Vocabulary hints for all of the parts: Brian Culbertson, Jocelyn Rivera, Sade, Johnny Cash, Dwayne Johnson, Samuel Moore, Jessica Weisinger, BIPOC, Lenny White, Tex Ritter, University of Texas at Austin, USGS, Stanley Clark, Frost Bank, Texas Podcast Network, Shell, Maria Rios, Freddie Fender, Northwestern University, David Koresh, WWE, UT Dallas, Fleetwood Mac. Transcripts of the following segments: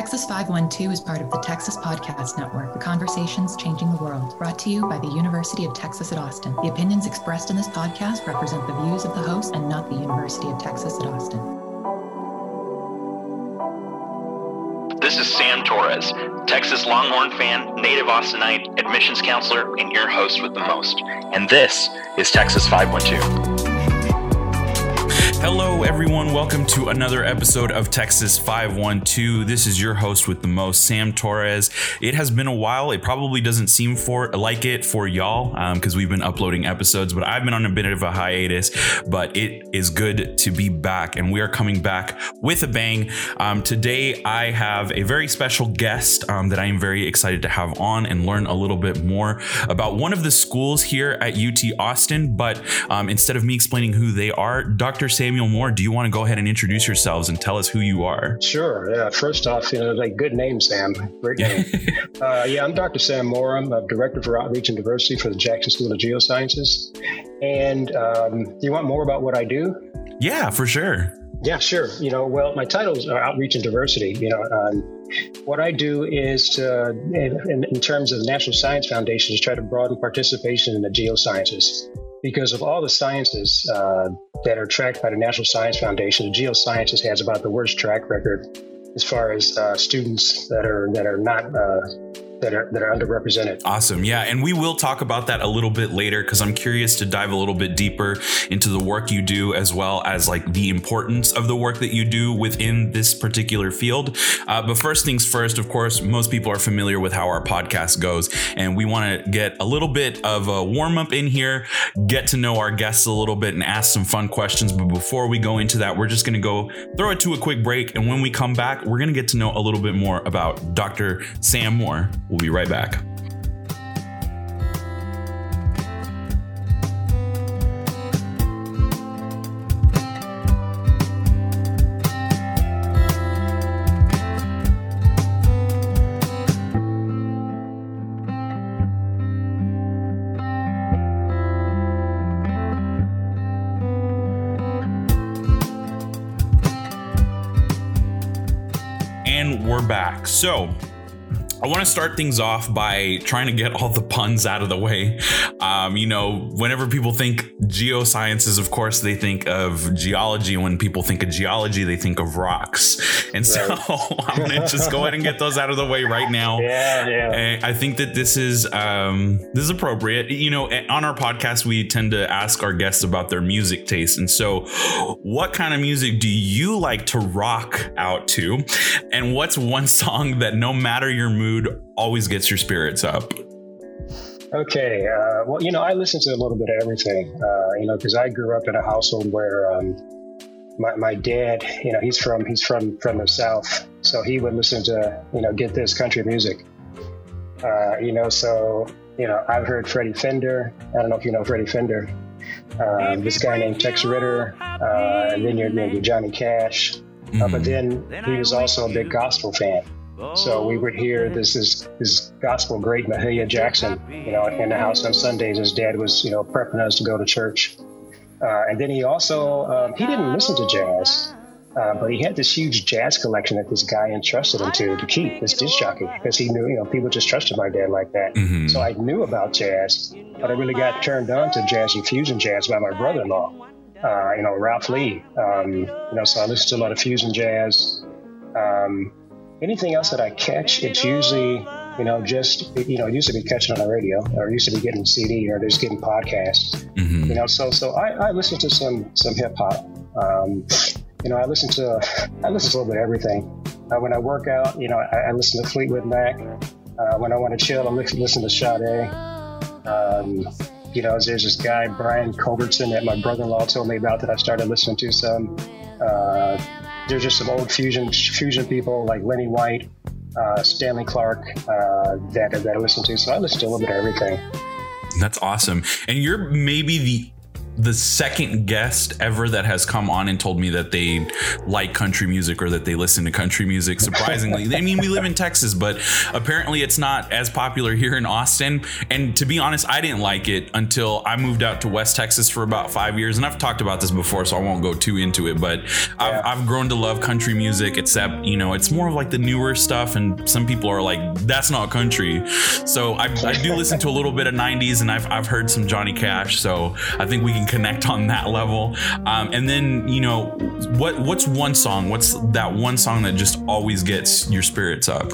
Texas 512 is part of the Texas Podcast Network, the conversations changing the world, brought to you by the University of Texas at Austin. The opinions expressed in this podcast represent the views of the host and not the University of Texas at Austin. This is Sam Torres, Texas Longhorn fan, native Austinite, admissions counselor, and your host with the most. And this is Texas 512. Hello, everyone. Welcome to another episode of Texas 512. This is your host with the most, Sam Torres. It has been a while. It probably doesn't seem like it for y'all because we've been uploading episodes, but I've been on a bit of a hiatus, but it is good to be back, and we are coming back with a bang. Today, I have a very special guest that I am very excited to have on and learn a little bit more about one of the schools here at UT Austin, but instead of me explaining who they are, Dr. Samuel Moore, do you want to go ahead and introduce yourselves and tell us who you are? Sure. Yeah. First off, like, good name, Sam. Great name. I'm Dr. Sam Moore. I'm a director for outreach and diversity for the Jackson School of Geosciences. And do you want more about what I do? Yeah, for sure. Yeah, sure. My titles are outreach and diversity. What I do is to, in terms of the National Science Foundation, is try to broaden participation in the geosciences. Because of all the sciences that are tracked by the National Science Foundation, the geosciences has about the worst track record as far as students that are underrepresented. Awesome. Yeah. And we will talk about that a little bit later because I'm curious to dive a little bit deeper into the work you do, as well as like the importance of the work that you do within this particular field. But first things first, of course, most people are familiar with how our podcast goes, and we want to get a little bit of a warm up in here, get to know our guests a little bit and ask some fun questions. But before we go into that, we're just going to go throw it to a quick break. And when we come back, we're going to get to know a little bit more about Dr. Sam Moore. We'll be right back. And we're back. So, I want to start things off by trying to get all the puns out of the way. Whenever people think geosciences, of course, they think of geology. When people think of geology, they think of rocks. And so I'm going to just go ahead and get those out of the way right now. Yeah. And I think that this is appropriate. On our podcast, we tend to ask our guests about their music taste. And so what kind of music do you like to rock out to? And what's one song that no matter your mood, always gets your spirits up? Okay. I listen to a little bit of everything, because I grew up in a household where my dad, he's from the South. So he would listen to, get this, country music. I've heard Freddie Fender. I don't know if you know Freddie Fender. This guy named Tex Ritter. And then maybe Johnny Cash. But then he was also a big gospel fan. So we would hear this gospel great Mahalia Jackson, in the house on Sundays. His dad was, prepping us to go to church. And then he also, he didn't listen to jazz, but he had this huge jazz collection that this guy entrusted him to keep, this disc jockey, because he knew, people just trusted my dad like that. Mm-hmm. So I knew about jazz, but I really got turned on to jazz and fusion jazz by my brother-in-law, Ralph Lee. So I listened to a lot of fusion jazz. Anything else that I catch, it's usually, it used to be catching on the radio, or it used to be getting CD, or they're just getting podcasts. Mm-hmm. So I listen to some hip hop. I listen to a little bit of everything. When I work out, I listen to Fleetwood Mac. When I want to chill, I listen to Sade. There's this guy, Brian Culbertson, that my brother-in-law told me about that I started listening to some. There's just some old fusion people like Lenny White, Stanley Clark, that I listen to. So I listen to a little bit of everything. That's awesome. And you're maybe the the second guest ever that has come on and told me that they like country music or that they listen to country music, surprisingly. I mean, we live in Texas, but apparently it's not as popular here in Austin. And to be honest, I didn't like it until I moved out to West Texas for about 5 years. And I've talked about this before, so I won't go too into it, but I've grown to love country music, except, you know, it's more of like the newer stuff. And some people are like, that's not country. So I do listen to a little bit of 90s, and I've heard some Johnny Cash. So I think we can connect on that level. And then, you know, what's one song? What's that one song that just always gets your spirits up?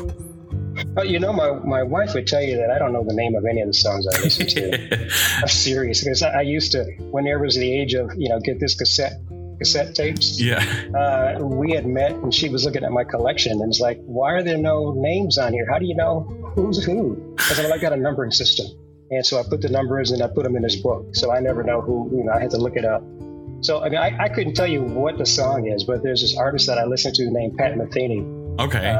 Oh, you know, my wife would tell you that I don't know the name of any of the songs I listen to. I'm serious, because I used to, when it was the age of, you know, get this cassette tapes. Yeah. We had met, and she was looking at my collection and was like, why are there no names on here? How do you know who's who? I said, well, I got a numbering system. And so I put the numbers and I put them in this book. So I never know who, you know, I had to look it up. So I mean, I couldn't tell you what the song is, but there's this artist that I listen to named Pat Metheny. Okay.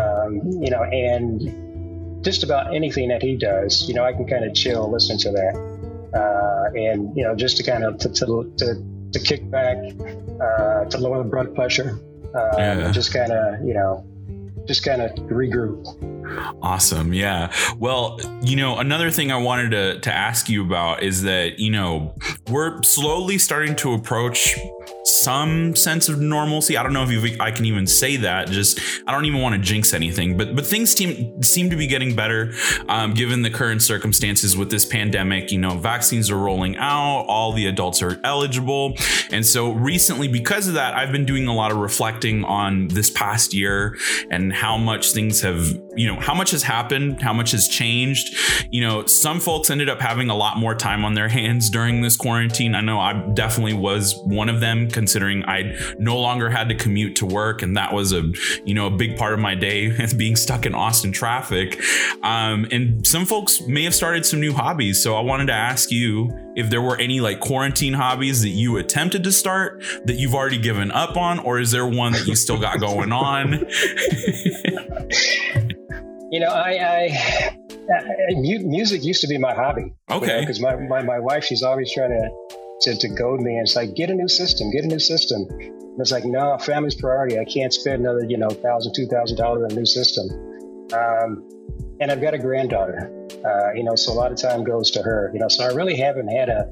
You know, and just about anything that he does, you know, I can kind of chill, listen to that. And, you know, just to kind of, to kick back, to lower the blood pressure, just kind of, you know, just kind of regroup. Awesome. Yeah. Well, you know, another thing I wanted to ask you about is that, you know, we're slowly starting to approach some sense of normalcy. I don't know if I can even say that. Just, I don't even want to jinx anything, but things seem to be getting better, given the current circumstances with this pandemic. You know, vaccines are rolling out, all the adults are eligible. And so recently, because of that, I've been doing a lot of reflecting on this past year and how much things have, you know, how much has happened, how much has changed. You know, some folks ended up having a lot more time on their hands during this quarantine. I know I definitely was one of them, considering I no longer had to commute to work. And that was a big part of my day, being stuck in Austin traffic. And some folks may have started some new hobbies. So I wanted to ask you if there were any like quarantine hobbies that you attempted to start that you've already given up on, or is there one that you still got going on? You know, music used to be my hobby. Okay. Because you know, my wife, she's always trying to goad me, and it's like, get a new system. And it's like, no, family's priority. I can't spend another, you know, $1,000, $2,000 on a new system. And I've got a granddaughter, you know, so a lot of time goes to her. You know, so I really haven't had a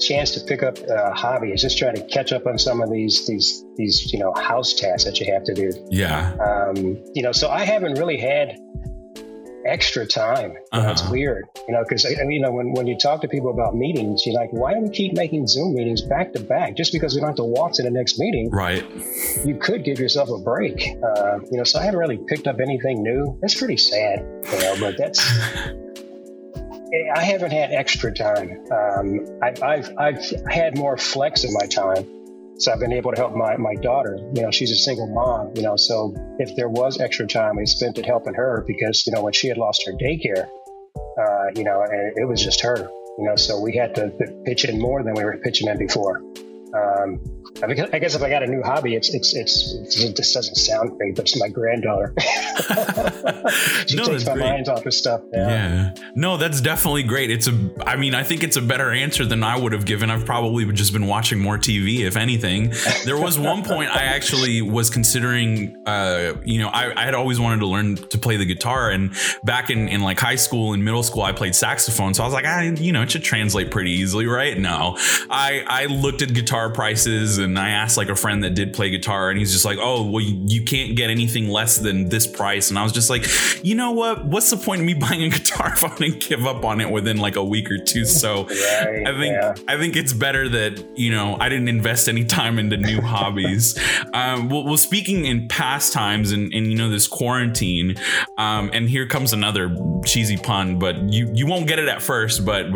chance to pick up a hobby. It's just trying to catch up on some of these you know, house tasks that you have to do. Yeah. You know, so I haven't really had extra time. Uh-huh. It's weird, you know, because, you know, when you talk to people about meetings, you're like, why do we keep making Zoom meetings back to back? Just because we don't have to walk to the next meeting. Right. You could give yourself a break. You know, so I haven't really picked up anything new. That's pretty sad, you know, but that's... I haven't had extra time. I've had more flex in my time. So I've been able to help my daughter. You know, she's a single mom, you know, so if there was extra time, I spent it helping her, because, you know, when she had lost her daycare, you know, it was just her, you know, so we had to pitch in more than we were pitching in before. I guess if I got a new hobby, it's this doesn't sound great, but it's my granddaughter. She takes my mind off of stuff now. Yeah. No, that's definitely great. I think it's a better answer than I would have given. I've probably just been watching more TV, if anything. There was one point I actually was considering, you know, I had always wanted to learn to play the guitar, and back in like high school and middle school, I played saxophone. So I was like, you know, it should translate pretty easily, right? No, I looked at guitar prices, and I asked like a friend that did play guitar, and he's just like, oh, well, you can't get anything less than this price. And I was just like, you know what? What's the point of me buying a guitar if I didn't give up on it within like a week or two? So right, I think it's better that, you know, I didn't invest any time into new hobbies. Well, speaking in past times and you know, this quarantine, and here comes another cheesy pun, but you won't get it at first, but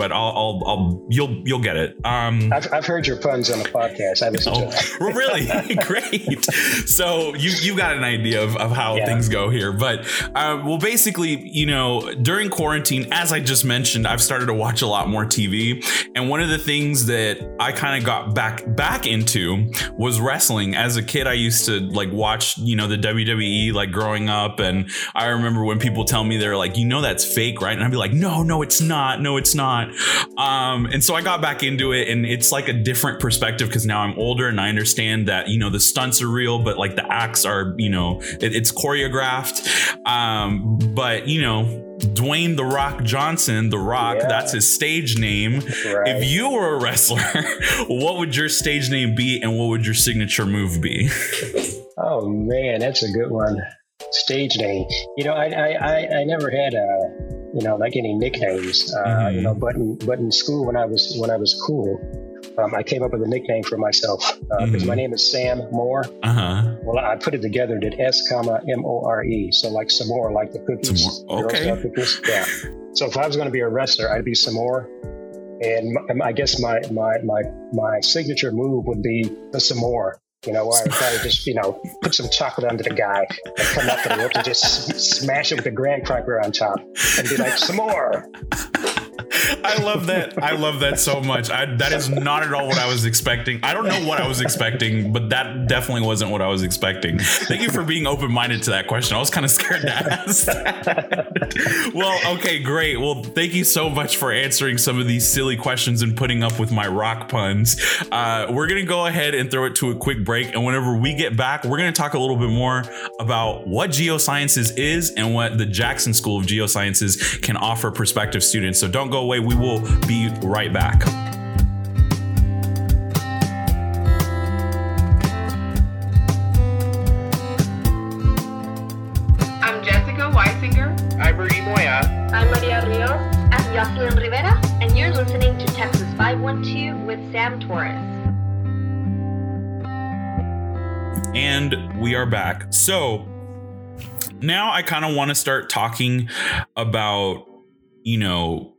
you'll get it. I've heard your puns on the podcast. I listen to it. Really? Great. So you got an idea of how things go here. But well, basically, you know, during quarantine, as I just mentioned, I've started to watch a lot more TV. And one of the things that I kind of got back into was wrestling. As a kid, I used to like watch, you know, the WWE like growing up. And I remember when people tell me they're like, you know, that's fake, right? And I'd be like, no, it's not. No, it's not. And so I got back into it, and it's like a different perspective because now I'm older and I understand that, you know, the stunts are real, but like the acts are, you know, it's choreographed. But, you know, Dwayne "The Rock" Johnson, The Rock, that's his stage name. Right. If you were a wrestler, what would your stage name be and what would your signature move be? Oh, man, that's a good one. Stage name. You know, I never had like any nicknames, mm-hmm. you know, but in school when I was cool, I came up with a nickname for myself because my name is Sam Moore. Uh-huh. Well, I put it together and did S, M, O, R, E. So like some more, like the cookies. Okay. Cookies. Yeah. So if I was going to be a wrestler, I'd be some more. And I guess my signature move would be the some more. You know, where I try to just, you know, put some chocolate under the guy and come up and to just smash it with a graham cracker on top and be like, some more. I love that. I love that so much. That is not at all what I was expecting. I don't know what I was expecting, but that definitely wasn't what I was expecting. Thank you for being open-minded to that question. I was kind of scared to ask that. Well, okay, great. Well, thank you so much for answering some of these silly questions and putting up with my rock puns. We're going to go ahead and throw it to a quick break. And whenever we get back, we're going to talk a little bit more about what geosciences is and what the Jackson School of Geosciences can offer prospective students. So don't go away. We will be right back. I'm Jessica Weisinger. I'm Rudy Moya. I'm Maria Rios. I'm Jocelyn Rivera, and you're listening to Texas 512 with Sam Torres. And we are back. So now I kind of want to start talking about, you know,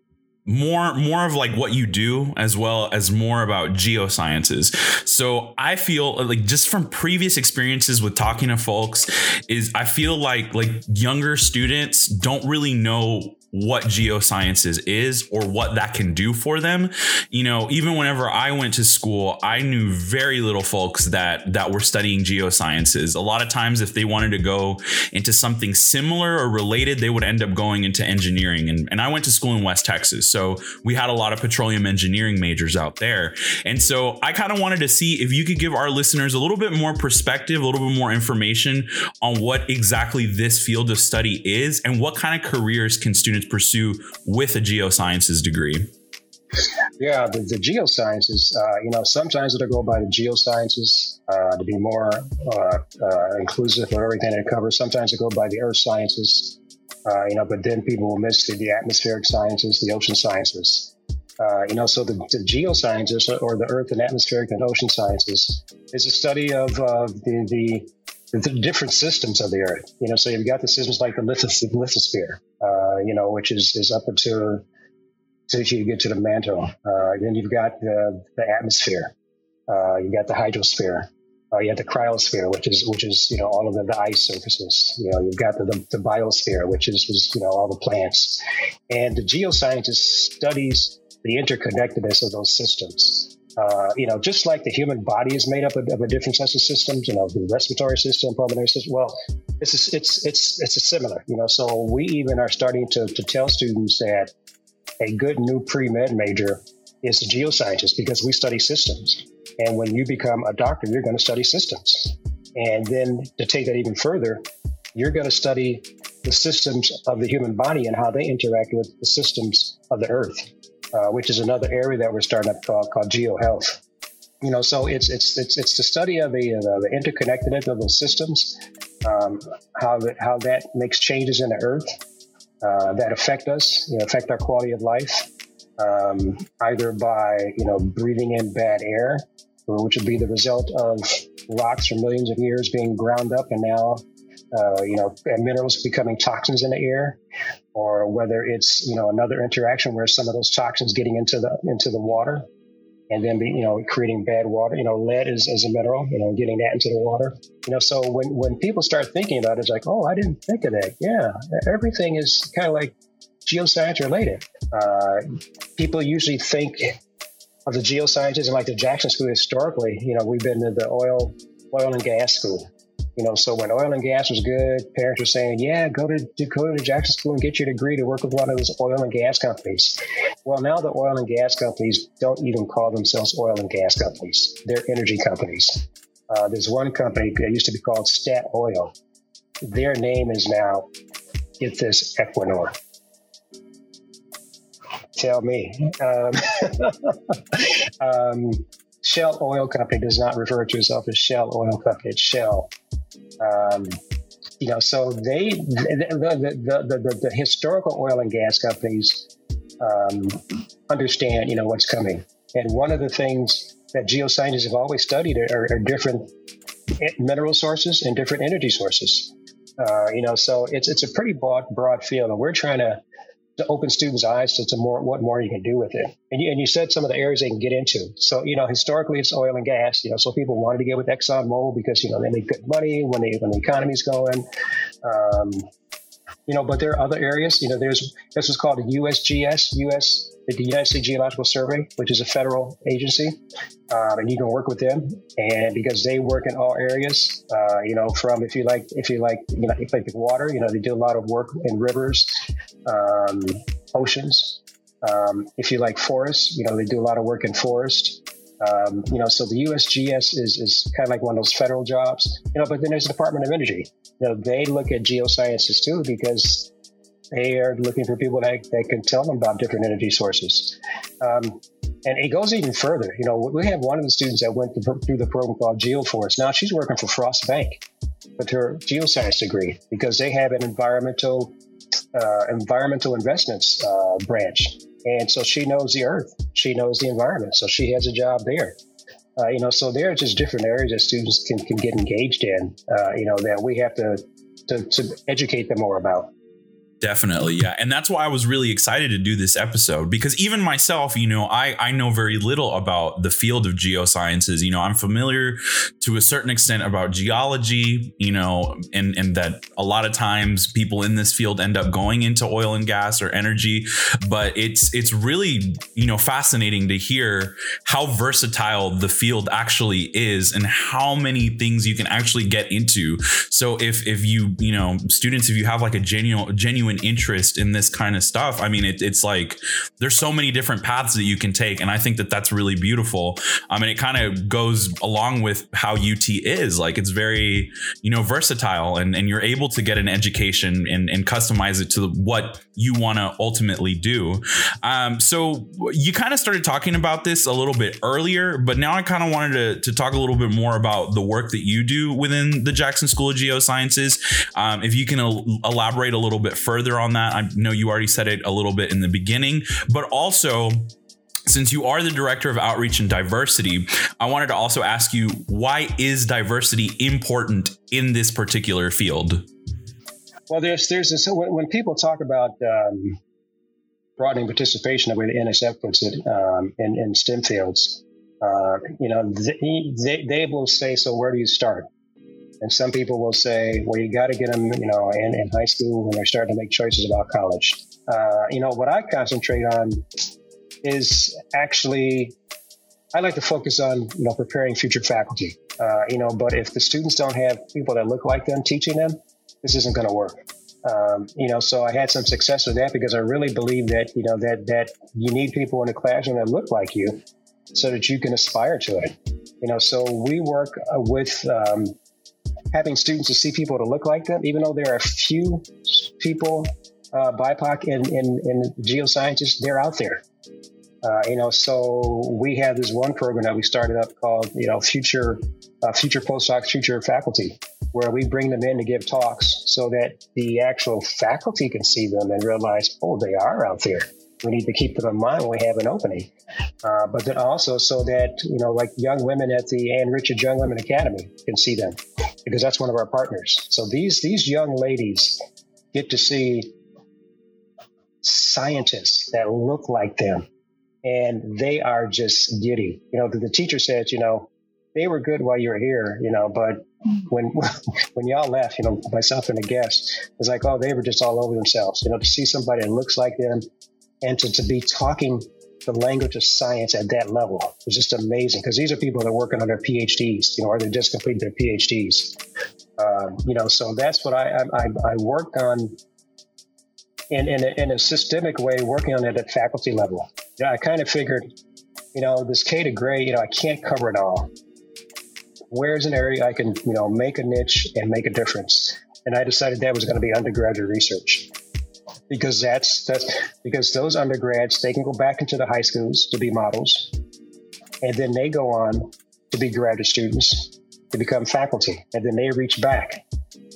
more of like what you do, as well as more about geosciences. So I feel like just from previous experiences with talking to folks is I feel like younger students don't really know what geosciences is or what that can do for them. You know, even whenever I went to school, I knew very little folks that were studying geosciences. A lot of times if they wanted to go into something similar or related, they would end up going into engineering. And I went to school in West Texas, so we had a lot of petroleum engineering majors out there. And so I kind of wanted to see if you could give our listeners a little bit more perspective, a little bit more information on what exactly this field of study is and what kind of careers can students pursue with a geosciences degree. Yeah, the geosciences, you know, sometimes it'll go by the geosciences to be more inclusive of everything it covers. Sometimes it'll go by the earth sciences, you know, but then people will miss the atmospheric sciences, the ocean sciences. You know, so the geosciences, or the earth and atmospheric and ocean sciences, is a study of the different systems of the earth. You know, so you've got the systems like the lithosphere, you know, which is up until you get to the mantle. Then you've got the atmosphere. You've got the hydrosphere. You have the cryosphere, which is you know, all of the ice surfaces. You know, you've got the biosphere, which is you know, all the plants. And the geoscientist studies the interconnectedness of those systems. You know, just like the human body is made up of a different sets of systems, you know, the respiratory system, pulmonary system, well, it's similar, you know, so we even are starting to tell students that a good new pre-med major is a geoscientist, because we study systems. And when you become a doctor, you're going to study systems. And then to take that even further, you're going to study the systems of the human body and how they interact with the systems of the earth. Which is another area that we're starting up called geohealth. You know, so it's the study of the interconnectedness of those systems, how that makes changes in the earth that affect us, you know, affect our quality of life, either by, you know, breathing in bad air, which would be the result of rocks for millions of years being ground up and now, you know, and minerals becoming toxins in the air, or whether it's, you know, another interaction where some of those toxins getting into the water, and then, creating bad water. Lead is a mineral, getting that into the water. So when people start thinking about it, it's like, oh, I didn't think of that. Yeah, everything is kind of like geoscience related. People usually think of the geosciences and like the Jackson School historically, we've been to the oil and gas school. So when oil and gas was good, parents were saying, yeah, go to Jackson School and get your degree to work with one of those oil and gas companies. Well, now the oil and gas companies don't even call themselves oil and gas companies. They're energy companies. There's one company that used to be called Stat Oil. Their name is now, get this, Equinor. Tell me. Shell Oil Company does not refer to itself as Shell Oil Company. It's Shell. So the historical oil and gas companies understand, what's coming. And one of the things that geoscientists have always studied are different mineral sources and different energy sources. So it's a pretty broad field, and we're trying to open students' eyes to what more you can do with it. And you said some of the areas they can get into. So, historically it's oil and gas, so people wanted to get with ExxonMobil because, they make good money when the economy's going. But there are other areas, this is called the USGS, the United States Geological Survey, which is a federal agency. And you can work with them, and because they work in all areas, from, if you like water, they do a lot of work in rivers, oceans. If you like forests, they do a lot of work in forests. So the USGS is kind of like one of those federal jobs, but then there's the Department of Energy. They look at geosciences too, because they are looking for people that can tell them about different energy sources. And it goes even further. We have one of the students that went through the program called GeoForce. Now she's working for Frost Bank with her geoscience degree, because they have an environmental investments branch. And so she knows the earth, she knows the environment, so she has a job there. So there are just different areas that students can get engaged in, that we have to educate them more about. Definitely. Yeah. And that's why I was really excited to do this episode, because even myself, I know very little about the field of geosciences. I'm familiar to a certain extent about geology, and that a lot of times people in this field end up going into oil and gas or energy. But it's really, fascinating to hear how versatile the field actually is and how many things you can actually get into. So if you have like a genuine interest in this kind of stuff, I mean, it's like there's so many different paths that you can take, and I think that's really beautiful. I mean, it kind of goes along with how UT is. Like, it's very versatile, and you're able to get an education and customize it to what you want to ultimately do. So you kind of started talking about this a little bit earlier, but now I kind of wanted to talk a little bit more about the work that you do within the Jackson School of Geosciences. If you can elaborate a little bit further on that. I know you already said it a little bit in the beginning, but also, since you are the director of outreach and diversity, I wanted to also ask you, why is diversity important in this particular field? Well, when people talk about broadening participation, the way the NSF puts it, in STEM fields, they will say, so where do you start? And some people will say, well, you got to get them, in high school when they're starting to make choices about college. What I concentrate on is actually, I like to focus on, preparing future faculty. But if the students don't have people that look like them teaching them, this isn't going to work. So I had some success with that, because I really believe that, that you need people in the classroom that look like you so that you can aspire to it. So we work with, having students to see people to look like them, even though there are few people, BIPOC in geosciences, they're out there. So we have this one program that we started up called, Future Postdocs, Future Faculty, where we bring them in to give talks so that the actual faculty can see them and realize, oh, they are out there. We need to keep them in mind when we have an opening. But then also so that, like young women at the Anne Richard Young Women Academy can see them, because that's one of our partners. So these young ladies get to see scientists that look like them, and they are just giddy. You know, the teacher said, you know, they were good while you were here, you know, but when y'all left, you know, myself and a guest, it's like, oh, they were just all over themselves, you know, to see somebody that looks like them and to be talking the language of science at that level is just amazing, because these are people that are working on their PhDs, you know, or they just completed their PhDs. You know, so that's what I work on in a systemic way, working on it at faculty level. You know, I kind of figured, you know, this K to gray, you know, I can't cover it all. Where's an area I can, you know, make a niche and make a difference? And I decided that was going to be undergraduate research, because because those undergrads, they can go back into the high schools to be models, and then they go on to be graduate students to become faculty, and then they reach back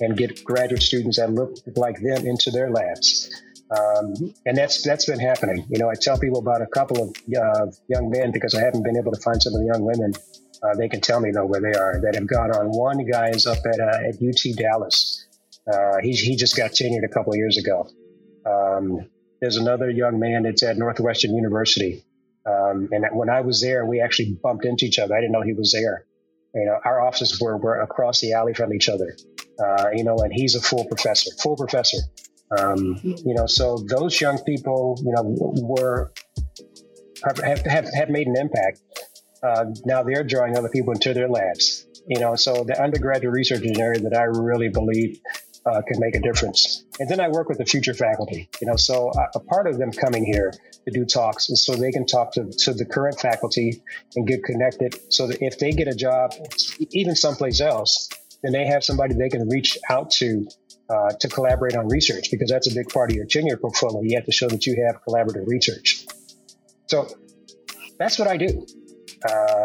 and get graduate students that look like them into their labs. And that's been happening. You know, I tell people about a couple of young men, because I haven't been able to find some of the young women. They can tell me, though, where they are that have gone on. One guy is up at UT Dallas. He just got tenured a couple of years ago. There's another young man that's at Northwestern University. And when I was there, we actually bumped into each other. I didn't know he was there. You know, our offices were across the alley from each other. You know, and he's a full professor. You know, so those young people, you know, have made an impact. Now they're drawing other people into their labs, you know, so the undergraduate research is an area that I really believe can make a difference. And then I work with the future faculty, you know, so a part of them coming here to do talks is so they can talk to the current faculty and get connected, so that if they get a job, even someplace else, then they have somebody they can reach out to collaborate on research, because that's a big part of your tenure portfolio. You have to show that you have collaborative research. So that's what I do.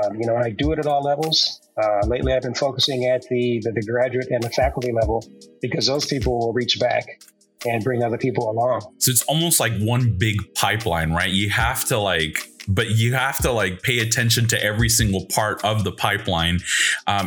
You know, I do it at all levels. Lately, I've been focusing at the graduate and the faculty level, because those people will reach back and bring other people along. So it's almost like one big pipeline, right? You have to pay attention to every single part of the pipeline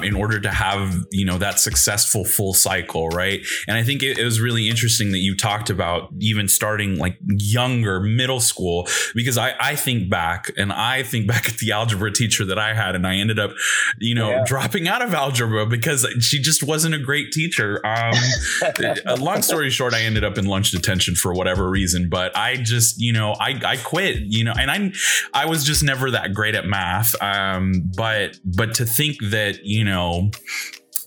in order to have, you know, that successful full cycle, right? And I think it was really interesting that you talked about even starting like younger, middle school, because I think back at the algebra teacher that I had, and I ended up, you know, dropping out of algebra because she just wasn't a great teacher. Long story short, I ended up in lunch detention for whatever reason, but I just, you know, I quit, you know, and I was just never that great at math. But to think that, you know,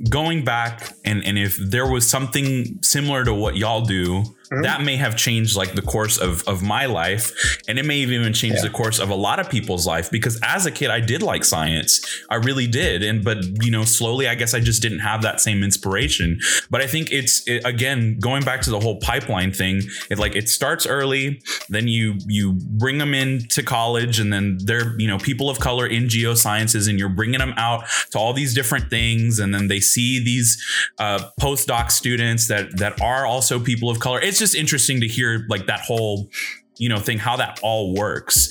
going back and if there was something similar to what y'all do, that may have changed like the course of my life, and it may have even changed the course of a lot of people's life, because as a kid, I did like science. I really did. But, you know, slowly, I guess I just didn't have that same inspiration. But I think it's again, going back to the whole pipeline thing, it starts early, then you bring them into college, and then they're, you know, people of color in geosciences, and you're bringing them out to all these different things. And then they see these postdoc students that are also people of color. It's just interesting to hear like that whole, you know, thing, how that all works.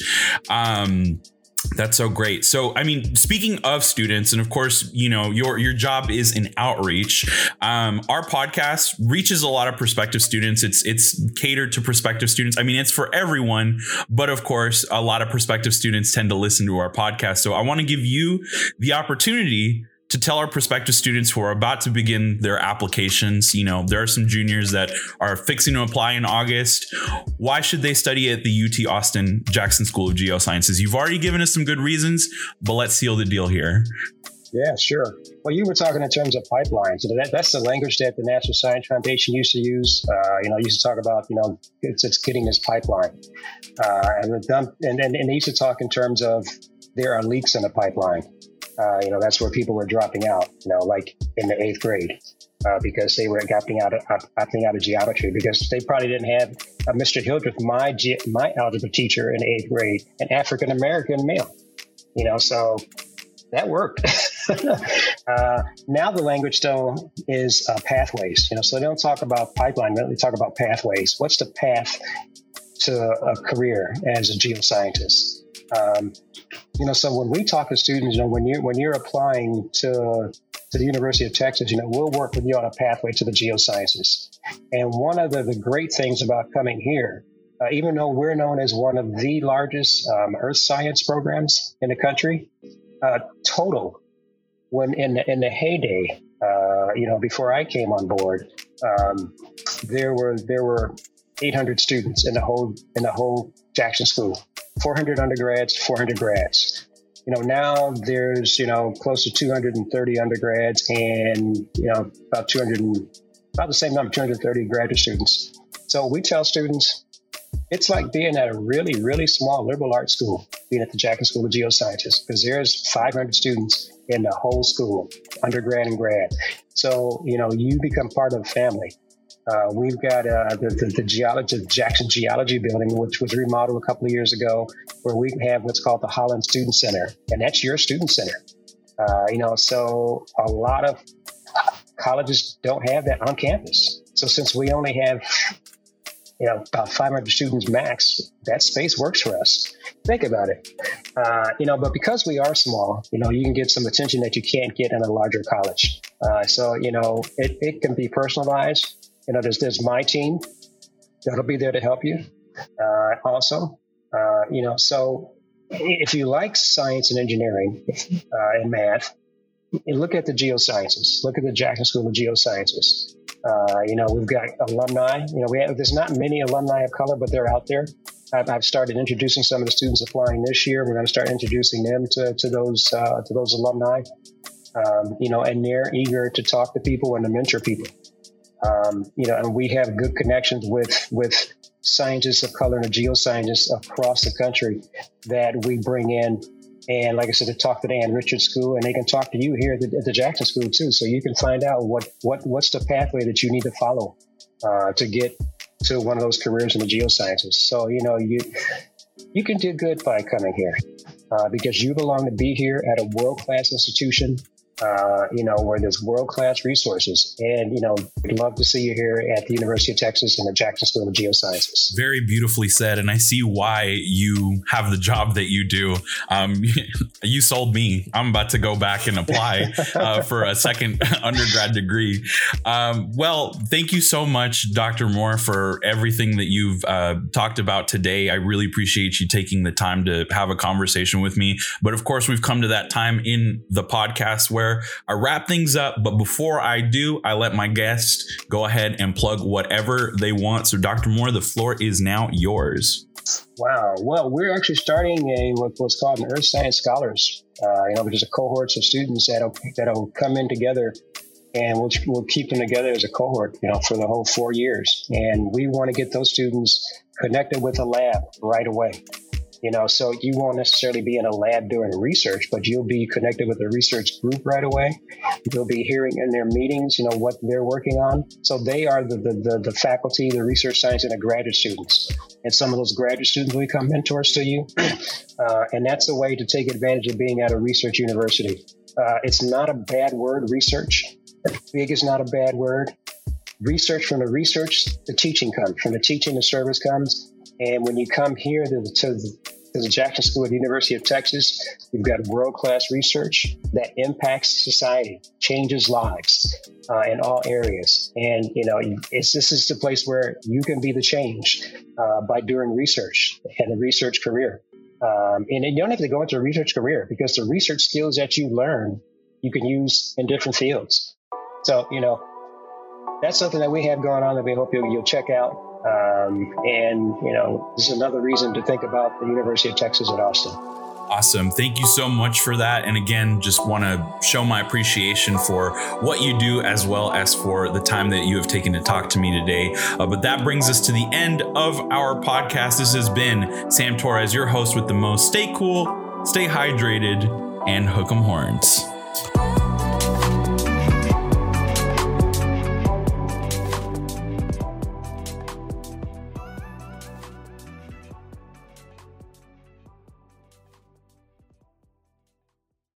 That's so great. So, I mean, speaking of students, and of course, you know, your job is in outreach. Our podcast reaches a lot of prospective students. It's catered to prospective students. I mean, it's for everyone, but of course, a lot of prospective students tend to listen to our podcast. So I want to give you the opportunity to tell our prospective students who are about to begin their applications. You know, there are some juniors that are fixing to apply in August. Why should they study at the UT Austin Jackson School of Geosciences? You've already given us some good reasons, but let's seal the deal here. Yeah, sure. Well, you were talking in terms of pipelines. That's the language that the National Science Foundation used to use. You know, used to talk about, you know, it's getting this pipeline. And they used to talk in terms of there are leaks in the pipeline. You know, that's where people were dropping out, you know, like in the eighth grade, because they were opting out of geometry, because they probably didn't have Mr. Hildreth, my algebra teacher in eighth grade, an African-American male, you know, so that worked. Now the language, though, is pathways, you know, so they don't talk about pipeline, they talk about pathways. What's the path to a career as a geoscientist? You know, so when we talk to students, you know, when you're applying to the University of Texas, you know, we'll work with you on a pathway to the geosciences. And one of the great things about coming here even though we're known as one of the largest earth science programs in the country, total, when in the heyday, before I came on board, there were 800 students in the whole Jackson School, 400 undergrads, 400 grads. Now there's, close to 230 undergrads and, about the same number, 230 graduate students. So we tell students, it's like being at a really, really small liberal arts school, being at the Jackson School of Geosciences, because there's 500 students in the whole school, undergrad and grad. So, you become part of a family. We've got the Jackson Geology Building, which was remodeled a couple of years ago, where we have what's called the Holland Student Center, and that's your student center. So a lot of colleges don't have that on campus. So since we only have, about 500 students max, that space works for us. Think about it. But because we are small, you can get some attention that you can't get in a larger college. So, it can be personalized. There's my team that'll be there to help you also. So if you like science and engineering and math, look at the geosciences. Look at the Jackson School of Geosciences. We've got alumni. There's not many alumni of color, but they're out there. I've started introducing some of the students applying this year. We're going to start introducing them to those alumni. And they're eager to talk to people and to mentor people. And we have good connections with scientists of color and geoscientists across the country that we bring in. And like I said, to talk to the Anne Richard School, and they can talk to you here at the Jackson School too. So you can find out what's the pathway that you need to follow to get to one of those careers in the geosciences. So, you can do good by coming here because you belong to be here at a world-class institution. Where there's world-class resources. And, we'd love to see you here at the University of Texas and the Jackson School of Geosciences. Very beautifully said. And I see why you have the job that you do. You sold me. I'm about to go back and apply for a second undergrad degree. Thank you so much, Dr. Moore, for everything that you've talked about today. I really appreciate you taking the time to have a conversation with me. But of course, we've come to that time in the podcast where I wrap things up, but before I do, I let my guests go ahead and plug whatever they want. So, Dr. Moore, the floor is now yours. Wow. Well, we're actually starting what's called an Earth Science Scholars, which is a cohorts of students that'll come in together, and we'll keep them together as a cohort, for the whole 4 years. And we want to get those students connected with a lab right away. So you won't necessarily be in a lab doing research, but you'll be connected with a research group right away. You'll be hearing in their meetings, what they're working on. So they are the faculty, the research science, and the graduate students. And some of those graduate students will become mentors to you. And that's a way to take advantage of being at a research university. It's not a bad word, research. Big is not a bad word. Research, from the research, the teaching comes. From the teaching, the service comes. And when you come here to the Jackson School at the University of Texas, you've got world-class research that impacts society, changes lives in all areas. And, this is the place where you can be the change by doing research and a research career. And you don't have to go into a research career because the research skills that you learn, you can use in different fields. So, that's something that we have going on that we hope you'll check out. This is another reason to think about the University of Texas at Austin. Awesome. Thank you so much for that. And again, just want to show my appreciation for what you do as well as for the time that you have taken to talk to me today. But that brings us to the end of our podcast. This has been Sam Torres, your host with the most. Stay cool, stay hydrated, and hook 'em horns.